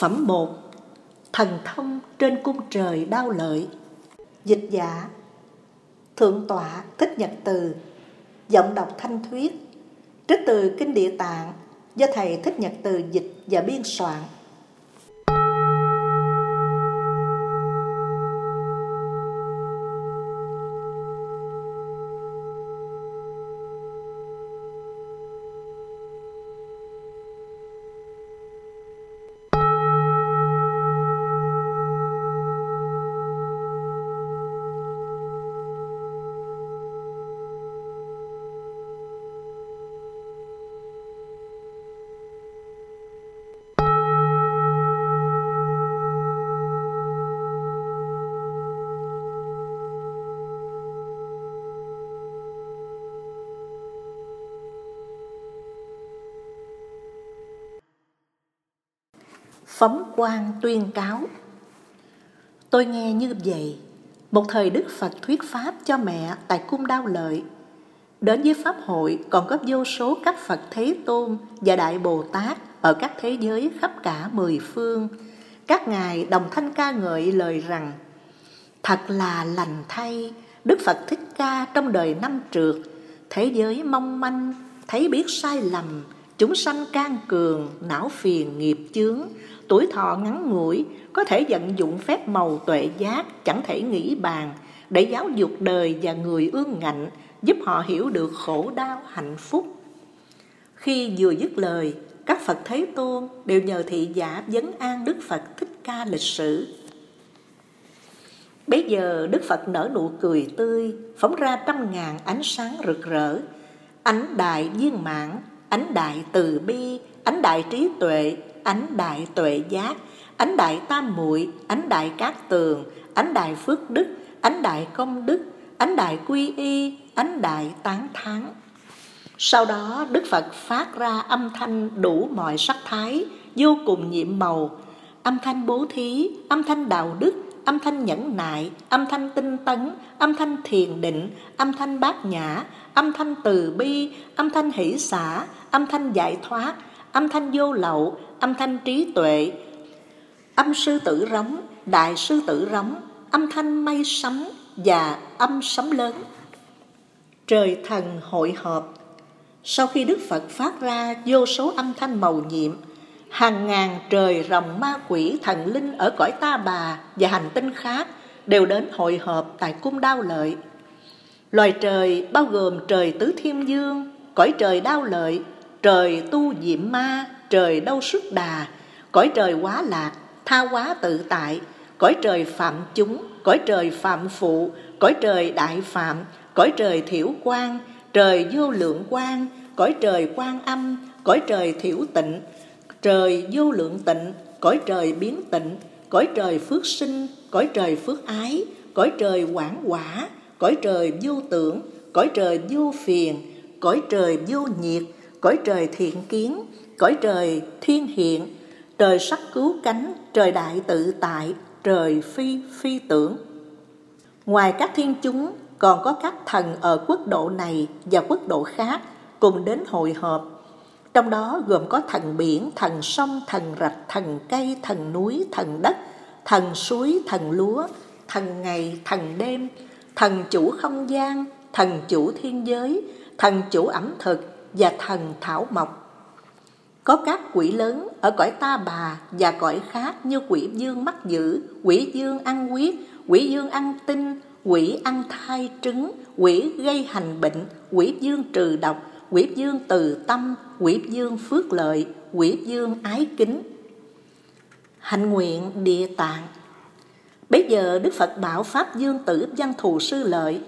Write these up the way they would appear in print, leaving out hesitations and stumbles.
Phẩm 1. Thần thông trên cung trời đao lợi. Dịch giả: Thượng tọa Thích Nhật Từ. Giọng đọc Thanh Thuyết. Trích từ Kinh Địa Tạng do thầy Thích Nhật Từ dịch và biên soạn. Phóng quang tuyên cáo. Tôi nghe như vậy, một thời Đức Phật thuyết pháp cho mẹ tại cung Đao Lợi. Đến với pháp hội còn có vô số các Phật Thế Tôn và Đại Bồ Tát ở các thế giới khắp cả mười phương. Các ngài đồng thanh ca ngợi lời rằng: Thật là lành thay, Đức Phật Thích Ca trong đời năm trượt, thế giới mong manh, thấy biết sai lầm, chúng sanh can cường, não phiền nghiệp chướng, tuổi thọ ngắn ngủi, có thể vận dụng phép màu tuệ giác, chẳng thể nghĩ bàn, để giáo dục đời và người ương ngạnh, giúp họ hiểu được khổ đau hạnh phúc. Khi vừa dứt lời, các Phật Thế Tôn đều nhờ thị giả vấn an Đức Phật Thích Ca lịch sử. Bấy giờ Đức Phật nở nụ cười tươi, phóng ra trăm ngàn ánh sáng rực rỡ, ánh đại viên mãn, ánh đại từ bi, ánh đại trí tuệ, ánh đại tuệ giác, ánh đại tam muội, ánh đại cát tường, ánh đại phước đức, ánh đại công đức, ánh đại quy y, ánh đại tán thán. Sau đó Đức Phật phát ra âm thanh đủ mọi sắc thái, vô cùng nhiệm màu: âm thanh bố thí, âm thanh đạo đức, âm thanh nhẫn nại, âm thanh tinh tấn, âm thanh thiền định, âm thanh bát nhã, âm thanh từ bi, âm thanh hỷ xả, âm thanh giải thoát, âm thanh vô lậu, âm thanh trí tuệ, âm sư tử rống, đại sư tử rống, âm thanh mây sấm và âm sấm lớn. Trời thần hội họp. Sau khi Đức Phật phát ra vô số âm thanh màu nhiệm, hàng ngàn trời rồng ma quỷ thần linh ở cõi Ta Bà và hành tinh khác đều đến hội họp tại cung Đao Lợi. Loài trời bao gồm trời Tứ Thiên Dương, cõi trời Đao Lợi, trời Tu Diệm Ma, trời Đâu Xuất Đà, cõi trời Quá Lạc, Tha Quá Tự Tại, cõi trời Phạm Chúng, cõi trời Phạm Phụ, cõi trời Đại Phạm, cõi trời Thiểu Quang, trời Vô Lượng Quang, cõi trời Quang Âm, cõi trời Thiểu Tịnh, trời Vô Lượng Tịnh, cõi trời Biến Tịnh, cõi trời Phước Sinh, cõi trời Phước Ái, cõi trời Quảng Quả, cõi trời Vô Tưởng, cõi trời Vô Phiền, cõi trời Vô Nhiệt, cõi trời Thiện Kiến, cõi trời Thiên Hiện, trời Sắc Cứu Cánh, trời Đại Tự Tại, trời Phi Phi Tưởng. Ngoài các thiên chúng, còn có các thần ở quốc độ này và quốc độ khác cùng đến hội họp. Trong đó gồm có thần biển, thần sông, thần rạch, thần cây, thần núi, thần đất, thần suối, thần lúa, thần ngày, thần đêm, thần chủ không gian, thần chủ thiên giới, thần chủ ẩm thực và thần thảo mộc. Có các quỷ lớn ở cõi Ta Bà và cõi khác như quỷ vương mắt dữ, quỷ vương ăn huyết, quỷ vương ăn tinh, quỷ ăn thai trứng, quỷ gây hành bệnh, quỷ vương trừ độc, quỷ vương từ tâm, quỷ vương phước lợi, quỷ vương ái kính. Hạnh nguyện Địa Tạng. Bây giờ Đức Phật bảo Pháp Vương Tử Văn Thù Sư Lợi: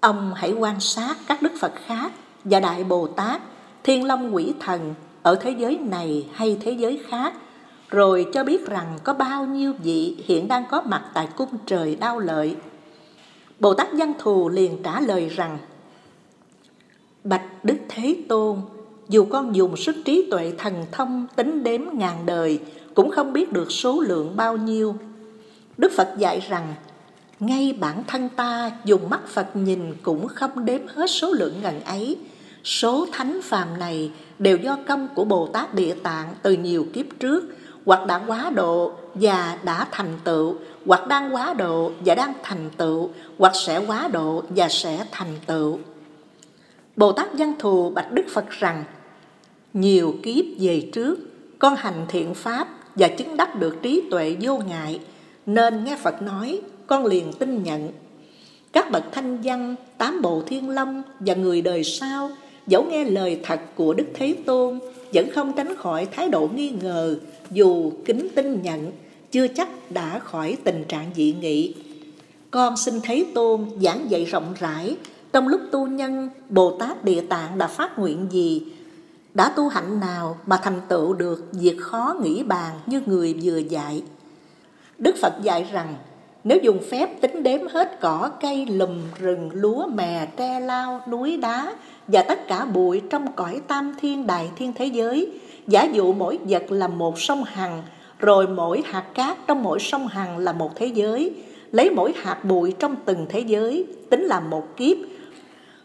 Ông hãy quan sát các Đức Phật khác và Đại Bồ Tát, Thiên Long Quỷ Thần ở thế giới này hay thế giới khác, rồi cho biết rằng có bao nhiêu vị hiện đang có mặt tại cung trời Đao Lợi. Bồ Tát Văn Thù liền trả lời rằng: Bạch Đức Thế Tôn, dù con dùng sức trí tuệ thần thông tính đếm ngàn đời, cũng không biết được số lượng bao nhiêu. Đức Phật dạy rằng, ngay bản thân ta dùng mắt Phật nhìn cũng không đếm hết số lượng ngần ấy. Số thánh phàm này đều do công của Bồ Tát Địa Tạng từ nhiều kiếp trước, hoặc đã quá độ và đã thành tựu, hoặc đang quá độ và đang thành tựu, hoặc sẽ quá độ và sẽ thành tựu. Bồ Tát Văn Thù bạch Đức Phật rằng: nhiều kiếp về trước, con hành thiện pháp và chứng đắc được trí tuệ vô ngại, nên nghe Phật nói, con liền tin nhận. Các bậc thanh văn, tám bộ thiên long và người đời sau, dẫu nghe lời thật của Đức Thế Tôn, vẫn không tránh khỏi thái độ nghi ngờ, dù kính tin nhận, chưa chắc đã khỏi tình trạng dị nghị. Con xin Thế Tôn giảng dạy rộng rãi, trong lúc tu nhân, Bồ Tát Địa Tạng đã phát nguyện gì, đã tu hạnh nào mà thành tựu được việc khó nghĩ bàn như người vừa dạy. Đức Phật dạy rằng, nếu dùng phép tính đếm hết cỏ, cây, lùm, rừng, lúa, mè, tre, lao, núi, đá và tất cả bụi trong cõi tam thiên đại thiên thế giới, giả dụ mỗi vật là một sông Hằng, rồi mỗi hạt cát trong mỗi sông Hằng là một thế giới, lấy mỗi hạt bụi trong từng thế giới tính là một kiếp,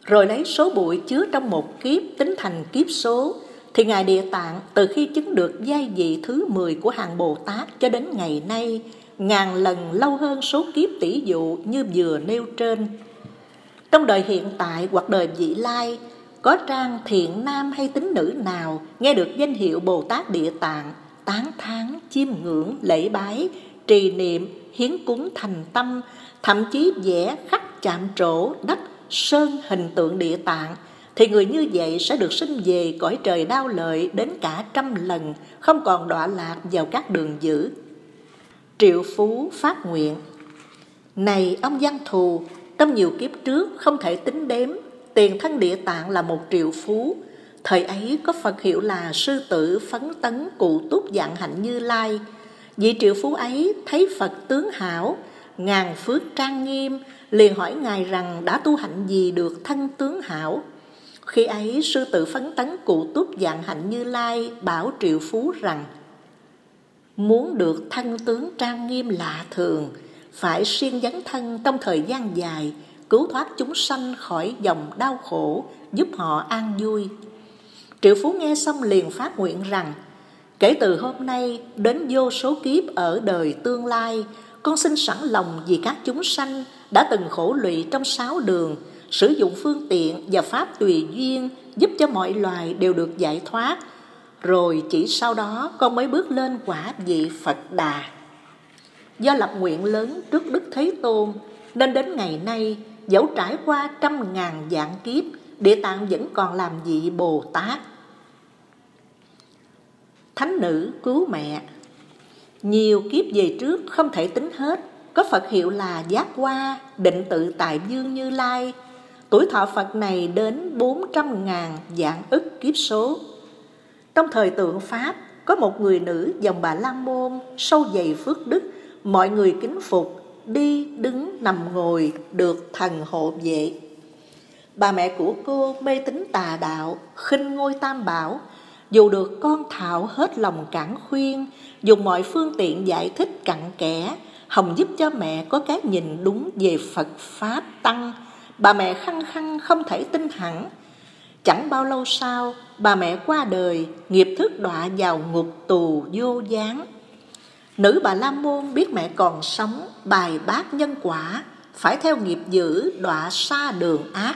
rồi lấy số bụi chứa trong một kiếp tính thành kiếp số, thì Ngài Địa Tạng từ khi chứng được giai vị thứ 10 của hàng Bồ Tát cho đến ngày nay, ngàn lần lâu hơn số kiếp tỷ dụ như vừa nêu trên. Trong đời hiện tại hoặc đời vị lai, có trang thiện nam hay tín nữ nào nghe được danh hiệu Bồ Tát Địa Tạng, tán thán, chiêm ngưỡng, lễ bái, trì niệm, hiến cúng thành tâm, thậm chí vẽ khắc chạm trổ đất, sơn hình tượng Địa Tạng, thì người như vậy sẽ được sinh về cõi trời đao lợi đến cả 100 lần, không còn đọa lạc vào các đường dữ. Triệu Phú phát nguyện: này ông Văn Thù, trong nhiều kiếp trước không thể tính đếm, tiền thân Địa Tạng là 1 triệu phú. Thời ấy có Phật hiệu là Sư Tử Phấn Tấn Cụ Túc Vạn Hạnh Như Lai. Vị triệu phú ấy thấy Phật tướng hảo, ngàn phước trang nghiêm, liền hỏi Ngài rằng đã tu hạnh gì được thân tướng hảo. Khi ấy Sư Tử Phấn Tấn Cụ Túc Vạn Hạnh Như Lai bảo triệu phú rằng: muốn được thân tướng trang nghiêm lạ thường, phải siêng dấn thân trong thời gian dài, cứu thoát chúng sanh khỏi dòng đau khổ, giúp họ an vui. Triệu phú nghe xong liền phát nguyện rằng: kể từ hôm nay đến vô số kiếp ở đời tương lai, con xin sẵn lòng vì các chúng sanh đã từng khổ lụy trong 6 đường, sử dụng phương tiện và pháp tùy duyên giúp cho mọi loài đều được giải thoát, rồi chỉ sau đó con mới bước lên quả vị Phật Đà. Do lập nguyện lớn trước Đức Thế Tôn, nên đến ngày nay, dẫu trải qua 100.000 vạn kiếp, Địa Tạng vẫn còn làm vị Bồ Tát. Thánh nữ cứu mẹ. Nhiều kiếp về trước không thể tính hết, có Phật hiệu là Giác Hoa Định Tự Tại Vương Như Lai. Tuổi thọ Phật này đến 400.000 vạn ức kiếp số. Trong thời tượng Pháp, có một người nữ dòng Bà-la-môn, sâu dày phước đức, mọi người kính phục, đi, đứng, nằm, ngồi, được thần hộ vệ. Bà mẹ của cô mê tín tà đạo, khinh ngôi tam bảo, dù được con thảo hết lòng cản khuyên, dùng mọi phương tiện giải thích cặn kẽ, hồng giúp cho mẹ có cái nhìn đúng về Phật Pháp Tăng, bà mẹ khăng khăng không thể tin hẳn. Chẳng bao lâu sau, bà mẹ qua đời, nghiệp thức đọa vào ngục tù vô gián. Nữ Bà-la-môn biết mẹ còn sống, bài bác nhân quả, phải theo nghiệp dữ đọa xa đường ác.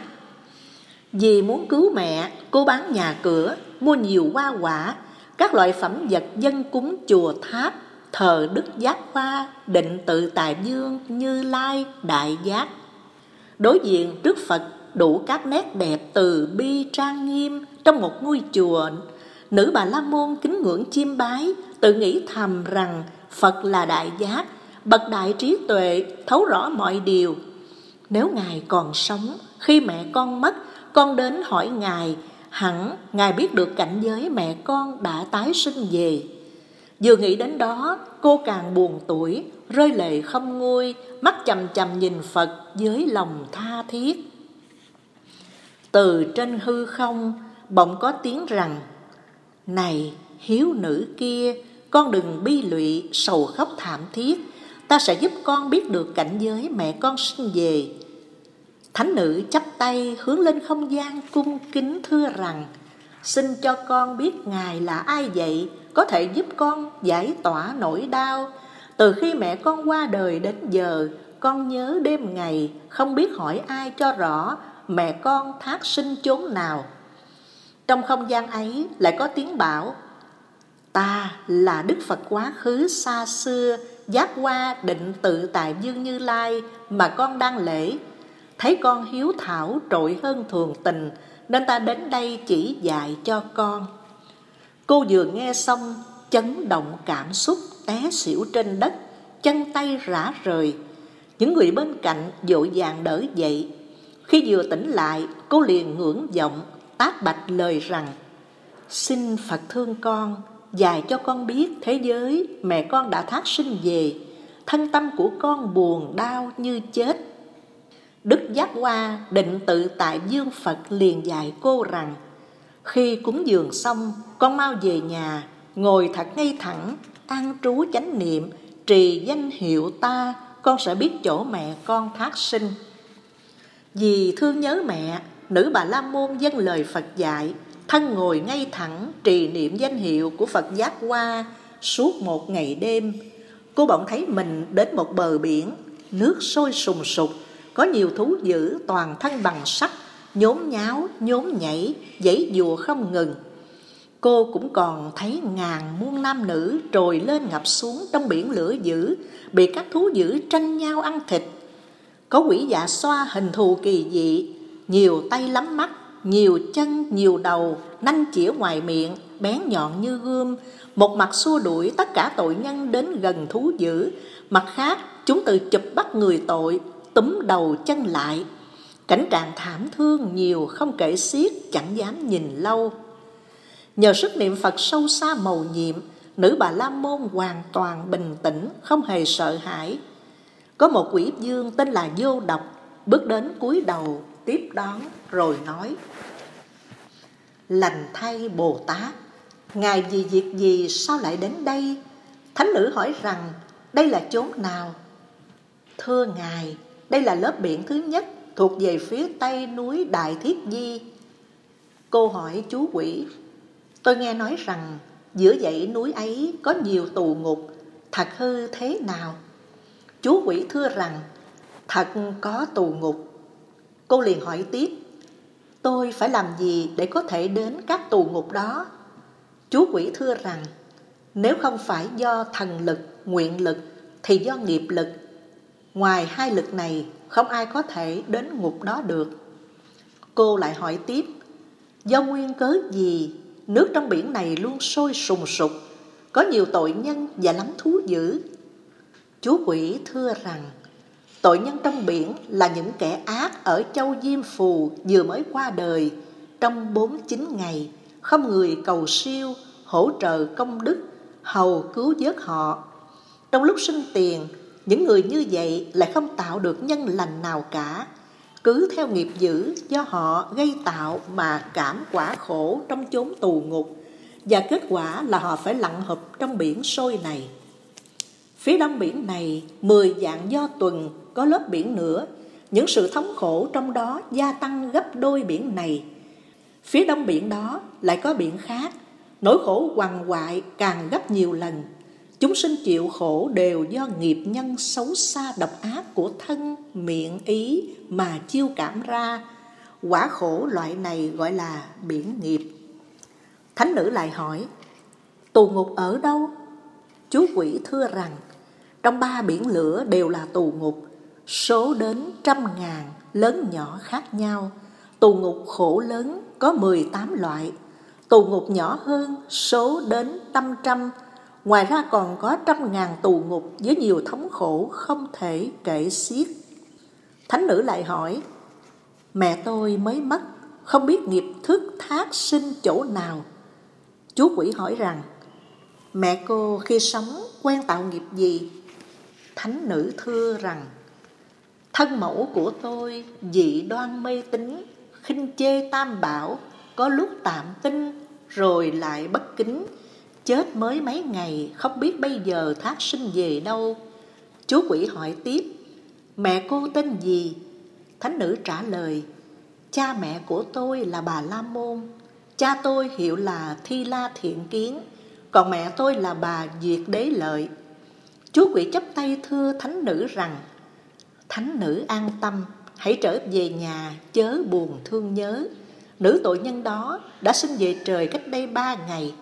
Vì muốn cứu mẹ, cô bán nhà cửa, mua nhiều hoa quả, các loại phẩm vật dân cúng chùa tháp, thờ Đức Giác Hoa Định Tự Tại Vương Như Lai Đại Giác. Đối diện trước Phật đủ các nét đẹp từ bi trang nghiêm, trong một ngôi chùa, nữ Bà-la-môn kính ngưỡng chiêm bái, tự nghĩ thầm rằng Phật là đại giác, bậc đại trí tuệ, thấu rõ mọi điều. Nếu Ngài còn sống, khi mẹ con mất, con đến hỏi Ngài, hẳn Ngài biết được cảnh giới mẹ con đã tái sinh về. Vừa nghĩ đến đó, cô càng buồn tủi, rơi lệ không nguôi, mắt chằm chằm nhìn Phật với lòng tha thiết. Từ trên hư không, bỗng có tiếng rằng: này hiếu nữ kia, con đừng bi lụy, sầu khóc thảm thiết, ta sẽ giúp con biết được cảnh giới mẹ con sinh về. Thánh nữ chắp tay hướng lên không gian cung kính thưa rằng: xin cho con biết Ngài là ai vậy, có thể giúp con giải tỏa nỗi đau. Từ khi mẹ con qua đời đến giờ, con nhớ đêm ngày, không biết hỏi ai cho rõ mẹ con thác sinh chốn nào. Trong không gian ấy lại có tiếng bảo: ta là Đức Phật quá khứ xa xưa, Giác Hoa Định Tự Tại Vương Như Lai mà con đang lễ. Thấy con hiếu thảo trội hơn thường tình, nên ta đến đây chỉ dạy cho con. Cô vừa nghe xong, chấn động cảm xúc, té xỉu trên đất, chân tay rã rời. Những người bên cạnh vội vàng đỡ dậy. Khi vừa tỉnh lại, cô liền ngưỡng giọng, tác bạch lời rằng: xin Phật thương con, dạy cho con biết thế giới mẹ con đã thác sinh về. Thân tâm của con buồn đau như chết. Đức Giác Hoa Định Tự Tại Vương Phật liền dạy cô rằng: khi cúng dường xong, con mau về nhà, ngồi thật ngay thẳng, an trú chánh niệm, trì danh hiệu ta, con sẽ biết chỗ mẹ con thác sinh. Vì thương nhớ mẹ, nữ Bà La Môn dâng lời Phật dạy, thân ngồi ngay thẳng, trì niệm danh hiệu của Phật Giác Hoa suốt một ngày đêm. Cô bỗng thấy mình đến một bờ biển, nước sôi sùng sục, có nhiều thú dữ toàn thân bằng sắt, nhốn nháo, nhốn nhảy, giãy giụa không ngừng. Cô cũng còn thấy ngàn muôn nam nữ trồi lên ngập xuống trong biển lửa dữ, bị các thú dữ tranh nhau ăn thịt. Có quỷ dạ xoa hình thù kỳ dị, nhiều tay lắm mắt, nhiều chân, nhiều đầu, nanh chĩa ngoài miệng, bén nhọn như gươm. Một mặt xua đuổi tất cả tội nhân đến gần thú dữ, mặt khác chúng tự chụp bắt người tội, túm đầu chân lại. Cảnh trạng thảm thương nhiều không kể xiết, chẳng dám nhìn lâu. Nhờ sức niệm Phật sâu xa mầu nhiệm, nữ Bà La Môn hoàn toàn bình tĩnh, không hề sợ hãi. Có một quỷ vương tên là Vô Độc bước đến cúi đầu tiếp đón rồi nói: lành thay Bồ Tát, ngài vì việc gì sao lại đến đây? Thánh nữ hỏi rằng: đây là chốn nào? Thưa ngài, đây là lớp biển thứ nhất, thuộc về phía tây núi Đại Thiết Di. Cô hỏi chú quỷ: tôi nghe nói rằng giữa dãy núi ấy có nhiều tù ngục, thật hư thế nào? Chú quỷ thưa rằng: thật có tù ngục. Cô liền hỏi tiếp: tôi phải làm gì để có thể đến các tù ngục đó? Chú quỷ thưa rằng: nếu không phải do thần lực, nguyện lực thì do nghiệp lực. Ngoài hai lực này, không ai có thể đến ngục đó được. Cô lại hỏi tiếp: do nguyên cớ gì nước trong biển này luôn sôi sùng sục, có nhiều tội nhân và lắm thú dữ? Chú quỷ thưa rằng: tội nhân trong biển là những kẻ ác ở châu Diêm Phù vừa mới qua đời. Trong 49 ngày, không người cầu siêu, hỗ trợ công đức, hầu cứu vớt họ. Trong lúc sinh tiền, những người như vậy lại không tạo được nhân lành nào cả, cứ theo nghiệp dữ do họ gây tạo mà cảm quả khổ trong chốn tù ngục, và kết quả là họ phải lặn hụp trong biển sôi này. Phía đông biển này, 10 dạng do tuần có lớp biển nữa, những sự thống khổ trong đó gia tăng gấp đôi biển này. Phía đông biển đó lại có biển khác, nỗi khổ hoằng hoại càng gấp nhiều lần. Chúng sinh chịu khổ đều do nghiệp nhân xấu xa độc ác của thân, miệng, ý mà chiêu cảm ra. Quả khổ loại này gọi là biển nghiệp. Thánh nữ lại hỏi: tù ngục ở đâu? Chú quỷ thưa rằng: trong 3 biển lửa đều là tù ngục, số đến trăm ngàn, lớn nhỏ khác nhau. Tù ngục khổ lớn có 18 loại, tù ngục nhỏ hơn số đến 500. Ngoài ra còn có 100.000 tù ngục với nhiều thống khổ không thể kể xiết. Thánh nữ lại hỏi: mẹ tôi mới mất, không biết nghiệp thức thác sinh chỗ nào? Chú quỷ hỏi rằng: mẹ cô khi sống quen tạo nghiệp gì? Thánh nữ thưa rằng: thân mẫu của tôi dị đoan mê tín, khinh chê tam bảo, có lúc tạm tin rồi lại bất kính. Chết mới mấy ngày, không biết bây giờ thác sinh về đâu. Chú quỷ hỏi tiếp: mẹ cô tên gì? Thánh nữ trả lời: cha mẹ của tôi là Bà La Môn, cha tôi hiệu là Thi La Thiện Kiến, còn mẹ tôi là bà Việt Đế Lợi. Chú quỷ chắp tay thưa thánh nữ rằng: Thánh nữ an tâm, hãy trở về nhà chớ buồn thương nhớ. Nữ tội nhân đó đã sinh về trời cách đây 3 ngày.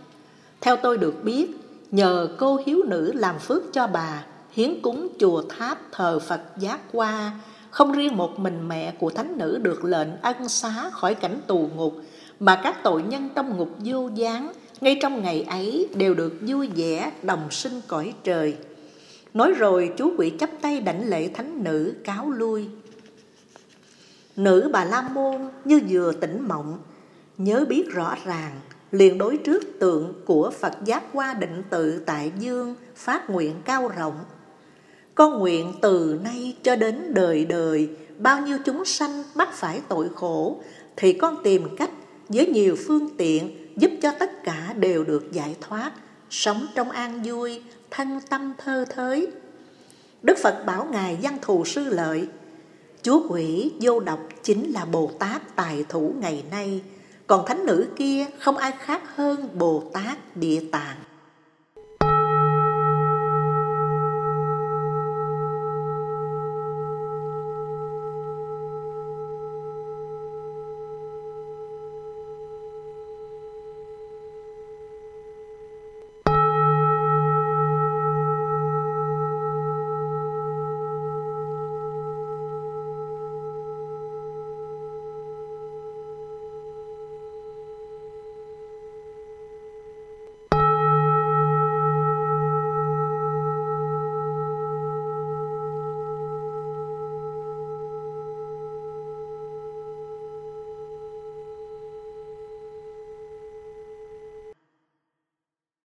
Theo tôi được biết, nhờ cô hiếu nữ làm phước cho bà, hiến cúng chùa tháp thờ Phật Giác Hoa. Không riêng một mình mẹ của thánh nữ được lệnh ân xá khỏi cảnh tù ngục, mà các tội nhân trong ngục vô gián ngay trong ngày ấy đều được vui vẻ đồng sinh cõi trời. Nói rồi chú quỷ chắp tay đảnh lễ thánh nữ cáo lui. Nữ Bà-la-môn như vừa tỉnh mộng, nhớ biết rõ ràng, liền đối trước tượng của Phật Giác Hoa Định Tự Tại Vương phát nguyện cao rộng: Con nguyện từ nay cho đến đời đời, bao nhiêu chúng sanh mắc phải tội khổ thì con tìm cách với nhiều phương tiện giúp cho tất cả đều được giải thoát, sống trong an vui, thân tâm thơ thới. Đức Phật bảo ngài Văn Thù Sư Lợi: Chúa quỷ Vô Độc chính là Bồ Tát tài thủ ngày nay, còn thánh nữ kia không ai khác hơn Bồ Tát Địa Tạng.